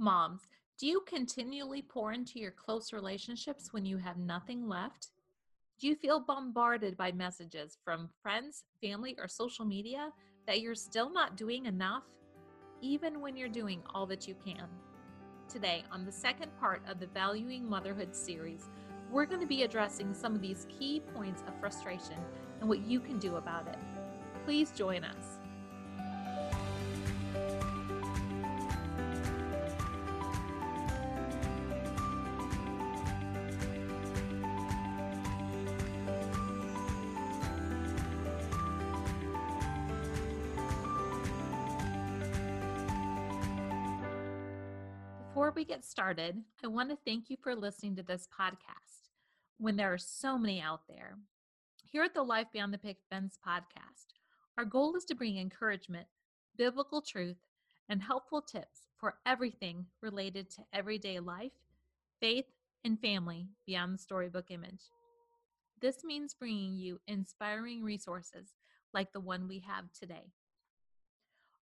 Moms, do you continually pour into your close relationships when you have nothing left? Do you feel bombarded by messages from friends, family, or social media that you're still not doing enough, even when you're doing all that you can? Today, on the second part of the Valuing Motherhood series, we're going to be addressing some of these key points of frustration and what you can do about it. Please join us. Before we get started, I want to thank you for listening to this podcast when there are so many out there. Here at the Life Beyond the Picket Fence podcast, our goal is to bring encouragement, biblical truth, and helpful tips for everything related to everyday life, faith, and family beyond the storybook image. This means bringing you inspiring resources like the one we have today.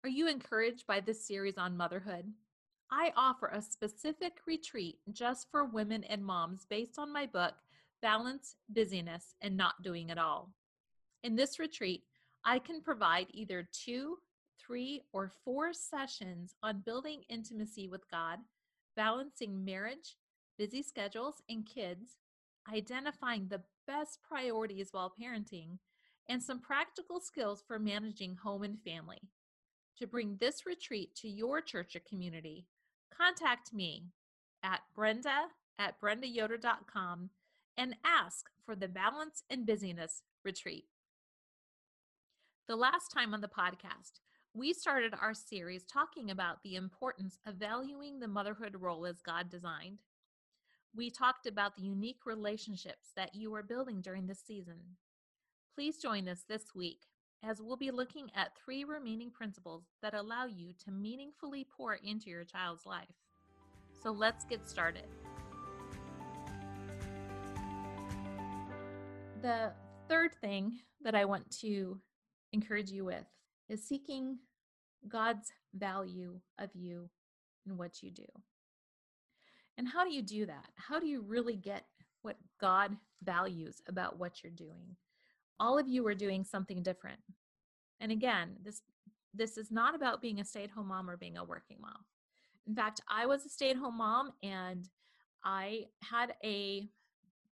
Are you encouraged by this series on motherhood? I offer a specific retreat just for women and moms based on my book, Balance, Busyness, and Not Doing It All. In this retreat, I can provide either 2, 3, or 4 sessions on building intimacy with God, balancing marriage, busy schedules, and kids, identifying the best priorities while parenting, and some practical skills for managing home and family. To bring this retreat to your church or community, contact me at brenda@brendayoder.com and ask for the Balance and Busyness Retreat. The last time on the podcast, we started our series talking about the importance of valuing the motherhood role as God designed. We talked about the unique relationships that you are building during this season. Please join us this week as we'll be looking at 3 remaining principles that allow you to meaningfully pour into your child's life. So let's get started. The third thing that I want to encourage you with is seeking God's value of you and what you do. And how do you do that? How do you really get what God values about what you're doing? All of you are doing something different. And again, this is not about being a stay-at-home mom or being a working mom. In fact, I was a stay-at-home mom and I had a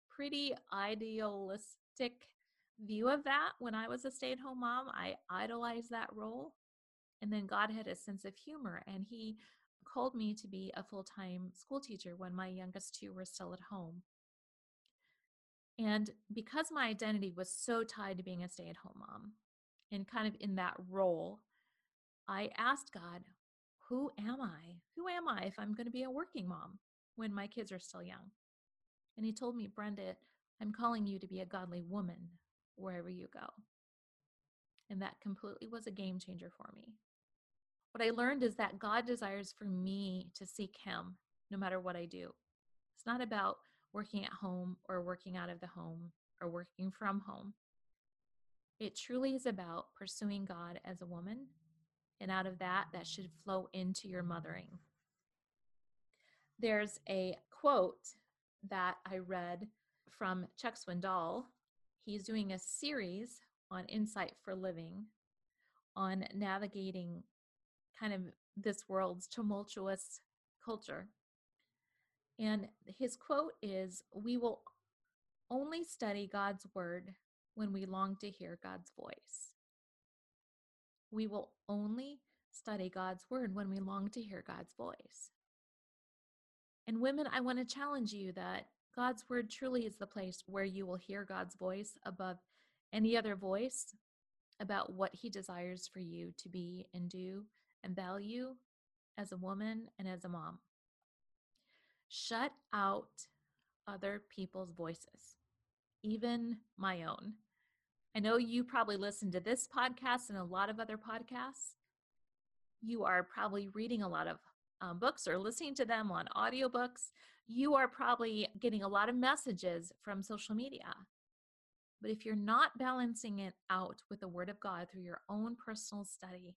pretty idealistic view of that when I was a stay-at-home mom. I idolized that role. And then God had a sense of humor and he called me to be a full-time school teacher when my youngest 2 were still at home. And because my identity was so tied to being a stay-at-home mom and kind of in that role, I asked God, who am I? Who am I if I'm going to be a working mom when my kids are still young? And he told me, Brenda, I'm calling you to be a godly woman wherever you go. And that completely was a game changer for me. What I learned is that God desires for me to seek him no matter what I do. It's not about working at home or working out of the home or working from home. It truly is about pursuing God as a woman, and out of that should flow into your mothering. There's a quote that I read from Chuck Swindoll. He's doing a series on Insight for Living on navigating kind of this world's tumultuous culture. And his quote is, we will only study God's word when we long to hear God's voice. We will only study God's word when we long to hear God's voice. And women, I want to challenge you that God's word truly is the place where you will hear God's voice above any other voice about what he desires for you to be and do and value as a woman and as a mom. Shut out other people's voices, even my own. I know you probably listen to this podcast and a lot of other podcasts. You are probably reading a lot of books or listening to them on audiobooks. You are probably getting a lot of messages from social media. But if you're not balancing it out with the Word of God through your own personal study,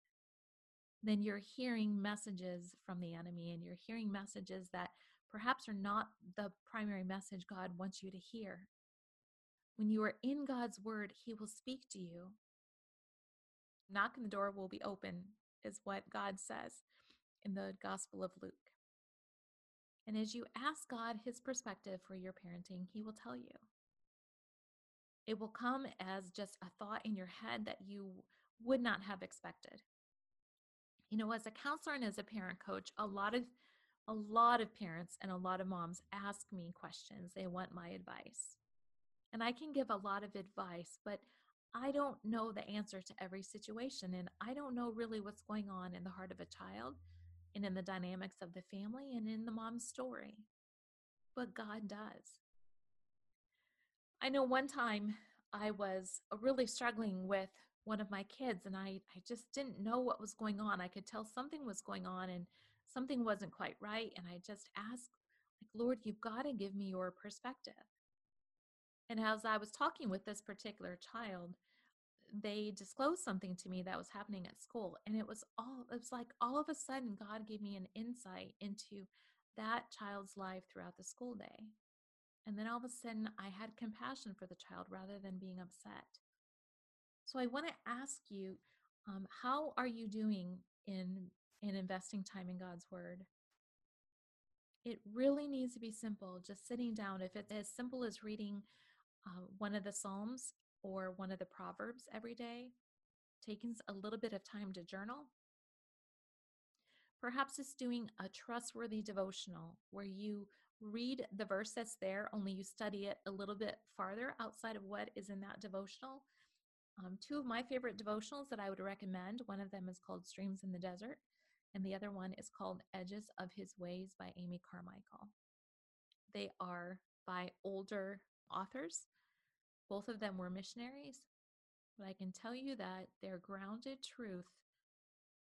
then you're hearing messages from the enemy, and you're hearing messages that perhaps are not the primary message God wants you to hear. When you are in God's word, he will speak to you. Knock and the door will be open is what God says in the Gospel of Luke. And as you ask God his perspective for your parenting, he will tell you. It will come as just a thought in your head that you would not have expected. You know, as a counselor and as a parent coach, a lot of parents and a lot of moms ask me questions. They want my advice. And I can give a lot of advice, but I don't know the answer to every situation, and I don't know really what's going on in the heart of a child and in the dynamics of the family and in the mom's story. But God does. I know one time I was really struggling with one of my kids, and I just didn't know what was going on. I could tell something was going on and something wasn't quite right. And I just asked, like, Lord, you've got to give me your perspective. And as I was talking with this particular child, they disclosed something to me that was happening at school. And it was like all of a sudden, God gave me an insight into that child's life throughout the school day. And then all of a sudden, I had compassion for the child rather than being upset. So I want to ask you, how are you doing in investing time in God's word? It really needs to be simple, just sitting down. If it's as simple as reading one of the Psalms or one of the Proverbs every day, taking a little bit of time to journal. Perhaps it's doing a trustworthy devotional where you read the verse that's there, only you study it a little bit farther outside of what is in that devotional. Two of my favorite devotionals that I would recommend, one of them is called Streams in the Desert, and the other one is called Edges of His Ways by Amy Carmichael. They are by older authors. Both of them were missionaries, but I can tell you that their grounded truth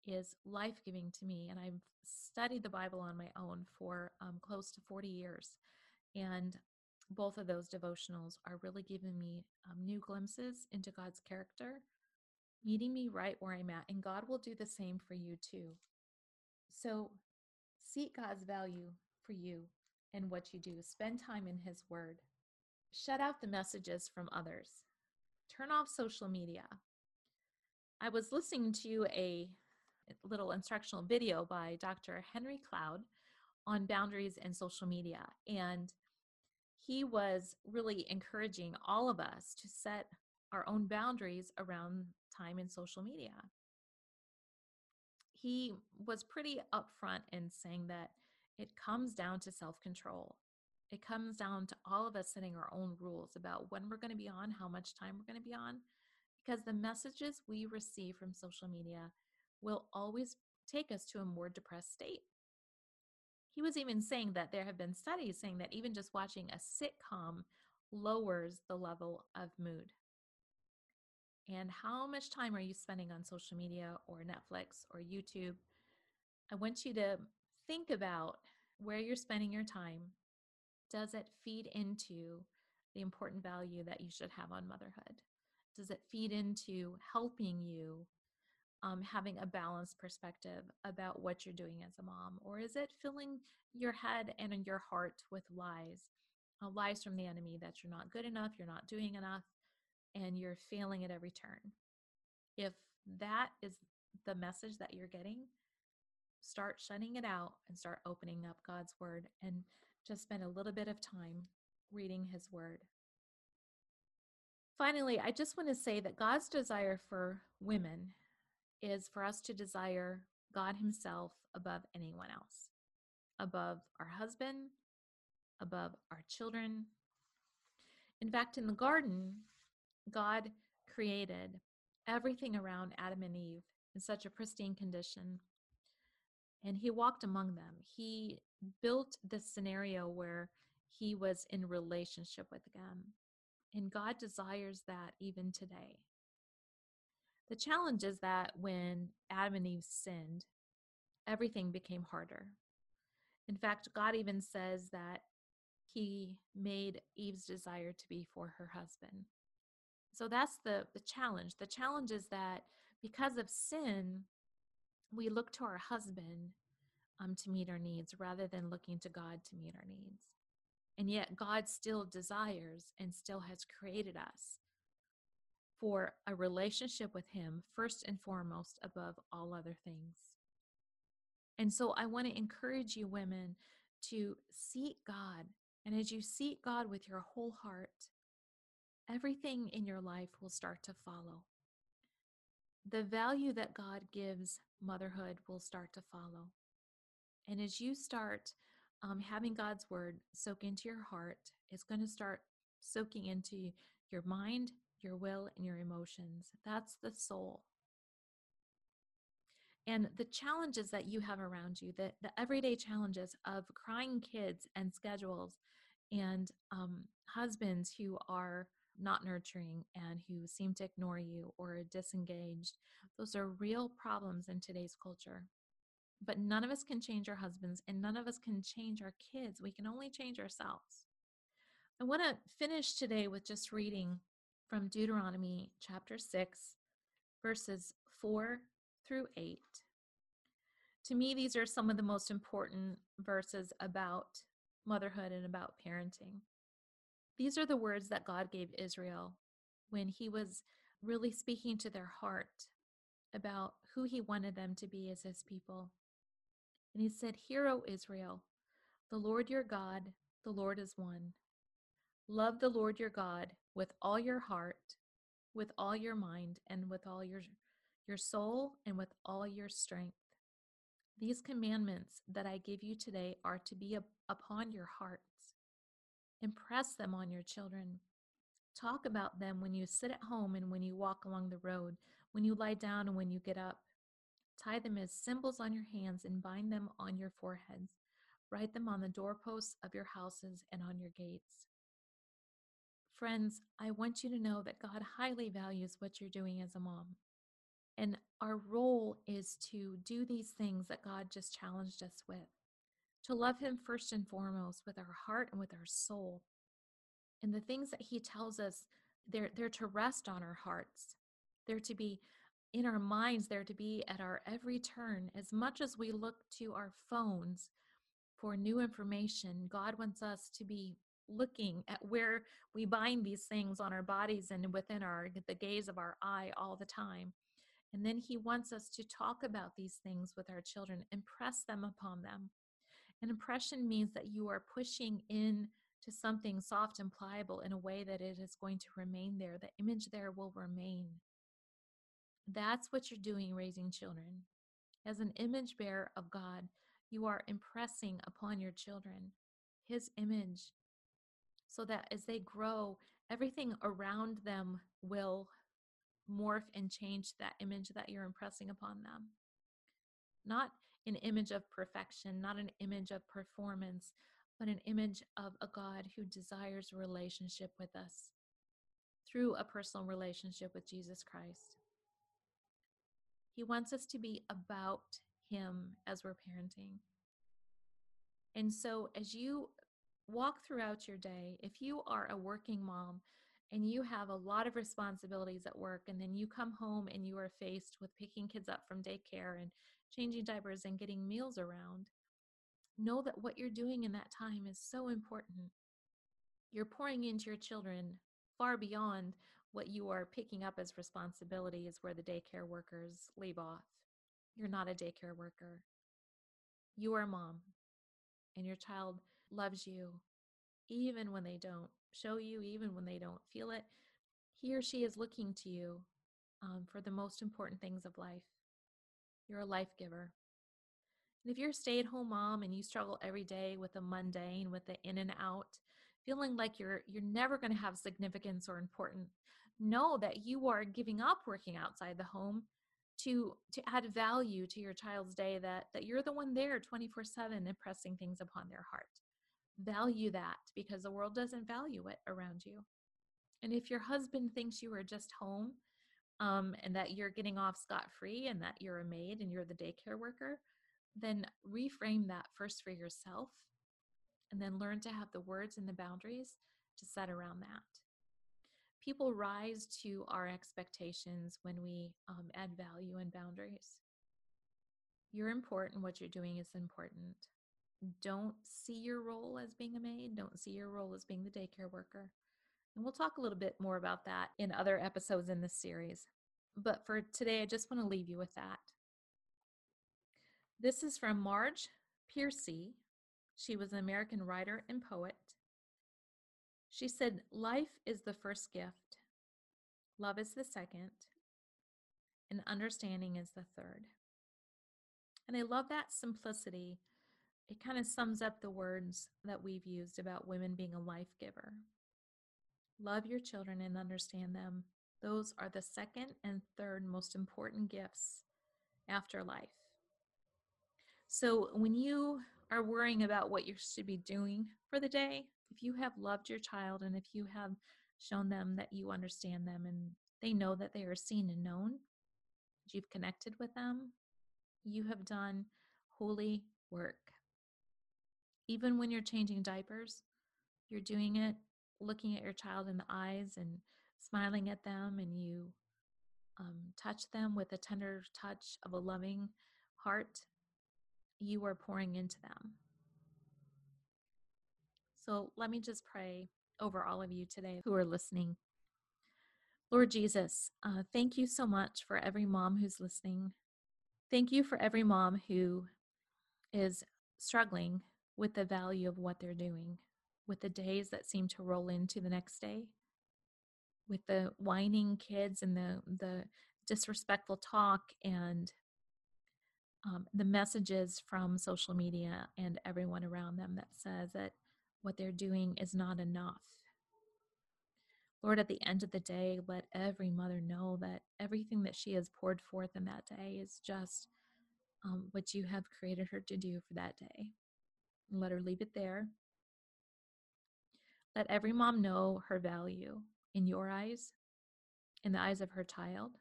is life-giving to me. And I've studied the Bible on my own for close to 40 years. And both of those devotionals are really giving me new glimpses into God's character, meeting me right where I'm at. And God will do the same for you too. So seek God's value for you in what you do. Spend time in his word. Shut out the messages from others. Turn off social media. I was listening to a little instructional video by Dr. Henry Cloud on boundaries and social media. And he was really encouraging all of us to set our own boundaries around time in social media. He was pretty upfront in saying that it comes down to self-control. It comes down to all of us setting our own rules about when we're going to be on, how much time we're going to be on, because the messages we receive from social media will always take us to a more depressed state. He was even saying that there have been studies saying that even just watching a sitcom lowers the level of mood. And how much time are you spending on social media or Netflix or YouTube? I want you to think about where you're spending your time. Does it feed into the important value that you should have on motherhood? Does it feed into helping you having a balanced perspective about what you're doing as a mom? Or is it filling your head and your heart with lies from the enemy that you're not good enough, you're not doing enough, and you're failing at every turn? If that is the message that you're getting, start shutting it out and start opening up God's word and just spend a little bit of time reading his word. Finally, I just want to say that God's desire for women is for us to desire God himself above anyone else, above our husband, above our children. In fact, in the garden, God created everything around Adam and Eve in such a pristine condition, and he walked among them. He built this scenario where he was in relationship with them, and God desires that even today. The challenge is that when Adam and Eve sinned, everything became harder. In fact, God even says that he made Eve's desire to be for her husband. So that's the challenge. The challenge is that because of sin, we look to our husband to meet our needs rather than looking to God to meet our needs. And yet God still desires and still has created us for a relationship with him first and foremost above all other things. And so I want to encourage you women to seek God. And as you seek God with your whole heart, everything in your life will start to follow. The value that God gives motherhood will start to follow. And as you start having God's word soak into your heart, it's going to start soaking into your mind, your will, and your emotions. That's the soul. And the challenges that you have around you, the everyday challenges of crying kids and schedules and husbands who are not nurturing and who seem to ignore you or are disengaged, those are real problems in today's culture. But none of us can change our husbands and none of us can change our kids. We can only change ourselves. I want to finish today with just reading from Deuteronomy chapter 6, verses 4 through 8. To me, these are some of the most important verses about motherhood and about parenting. These are the words that God gave Israel when he was really speaking to their heart about who he wanted them to be as his people. And he said, "Hear, O Israel, the Lord your God, the Lord is one. Love the Lord your God with all your heart, with all your mind, and with all your soul, and with all your strength. These commandments that I give you today are to be upon your hearts. Impress them on your children. Talk about them when you sit at home and when you walk along the road, when you lie down and when you get up. Tie them as symbols on your hands and bind them on your foreheads. Write them on the doorposts of your houses and on your gates." Friends, I want you to know that God highly values what you're doing as a mom. And our role is to do these things that God just challenged us with, to love him first and foremost with our heart and with our soul. And the things that he tells us, they're to rest on our hearts. They're to be in our minds. They're to be at our every turn. As much as we look to our phones for new information, God wants us to be looking at where we bind these things on our bodies and within the gaze of our eye all the time. And then he wants us to talk about these things with our children, impress them upon them. An impression means that you are pushing in to something soft and pliable in a way that it is going to remain there. The image there will remain. That's what you're doing raising children. As an image bearer of God, you are impressing upon your children his image so that as they grow, everything around them will morph and change that image that you're impressing upon them. Not an image of perfection, not an image of performance, but an image of a God who desires relationship with us through a personal relationship with Jesus Christ. He wants us to be about him as we're parenting. And so as you walk throughout your day, if you are a working mom and you have a lot of responsibilities at work, and then you come home and you are faced with picking kids up from daycare and changing diapers and getting meals around, know that what you're doing in that time is so important. You're pouring into your children far beyond what you are picking up as responsibilities where the daycare workers leave off. You're not a daycare worker. You are a mom, and your child loves you even when they don't show you, even when they don't feel it. He or she is looking to you for the most important things of life. You're a life giver. And if you're a stay-at-home mom and you struggle every day with the mundane, with the in and out, feeling like you're never going to have significance or importance, know that you are giving up working outside the home to add value to your child's day, that you're the one there 24/7 impressing things upon their heart. Value that, because the world doesn't value it around you. And if your husband thinks you are just home, and that you're getting off scot-free and that you're a maid and you're the daycare worker, then reframe that first for yourself and then learn to have the words and the boundaries to set around that. People rise to our expectations when we add value and boundaries. You're important. What you're doing is important. Don't see your role as being a maid. Don't see your role as being the daycare worker. And we'll talk a little bit more about that in other episodes in this series. But for today, I just want to leave you with that. This is from Marge Piercy. She was an American writer and poet. She said, "Life is the first gift. Love is the second. And understanding is the third." And I love that simplicity. It kind of sums up the words that we've used about women being a life giver. Love your children and understand them. Those are the second and third most important gifts after life. So when you are worrying about what you should be doing for the day, if you have loved your child and if you have shown them that you understand them and they know that they are seen and known, that you've connected with them, you have done holy work. Even when you're changing diapers, you're doing it looking at your child in the eyes and smiling at them, and you touch them with a tender touch of a loving heart. You are pouring into them. So let me just pray over all of you today who are listening. Lord Jesus, thank you so much for every mom who's listening. Thank you for every mom who is struggling with the value of what they're doing, with the days that seem to roll into the next day, with the whining kids and the disrespectful talk and the messages from social media and everyone around them that says that what they're doing is not enough. Lord, at the end of the day, let every mother know that everything that she has poured forth in that day is just what you have created her to do for that day. Let her leave it there. Let every mom know her value in your eyes, in the eyes of her child.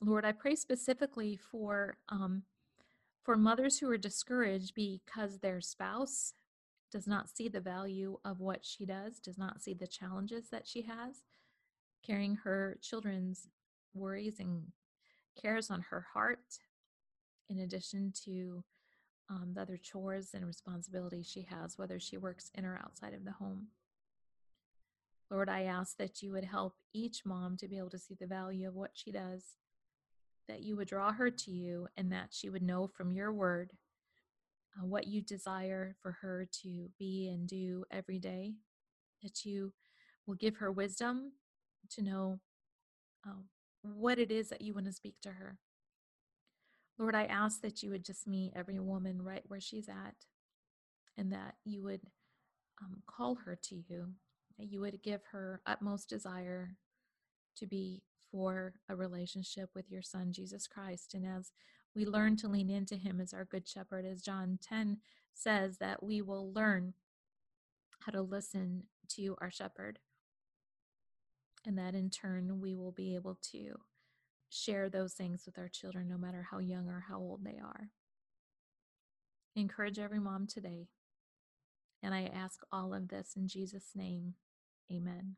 Lord, I pray specifically for mothers who are discouraged because their spouse does not see the value of what she does not see the challenges that she has, carrying her children's worries and cares on her heart, in addition to the other chores and responsibilities she has, whether she works in or outside of the home. Lord, I ask that you would help each mom to be able to see the value of what she does, that you would draw her to you, and that she would know from your word what you desire for her to be and do every day, that you will give her wisdom to know what it is that you want to speak to her. Lord, I ask that you would just meet every woman right where she's at, and that you would call her to you, that you would give her utmost desire to be for a relationship with your son, Jesus Christ. And as we learn to lean into him as our good shepherd, as John 10 says, that we will learn how to listen to our shepherd. And that in turn, we will be able to share those things with our children, no matter how young or how old they are. Encourage every mom today. And I ask all of this in Jesus' name. Amen.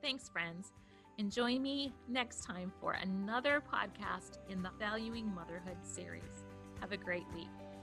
Thanks, friends. And join me next time for another podcast in the Valuing Motherhood series. Have a great week.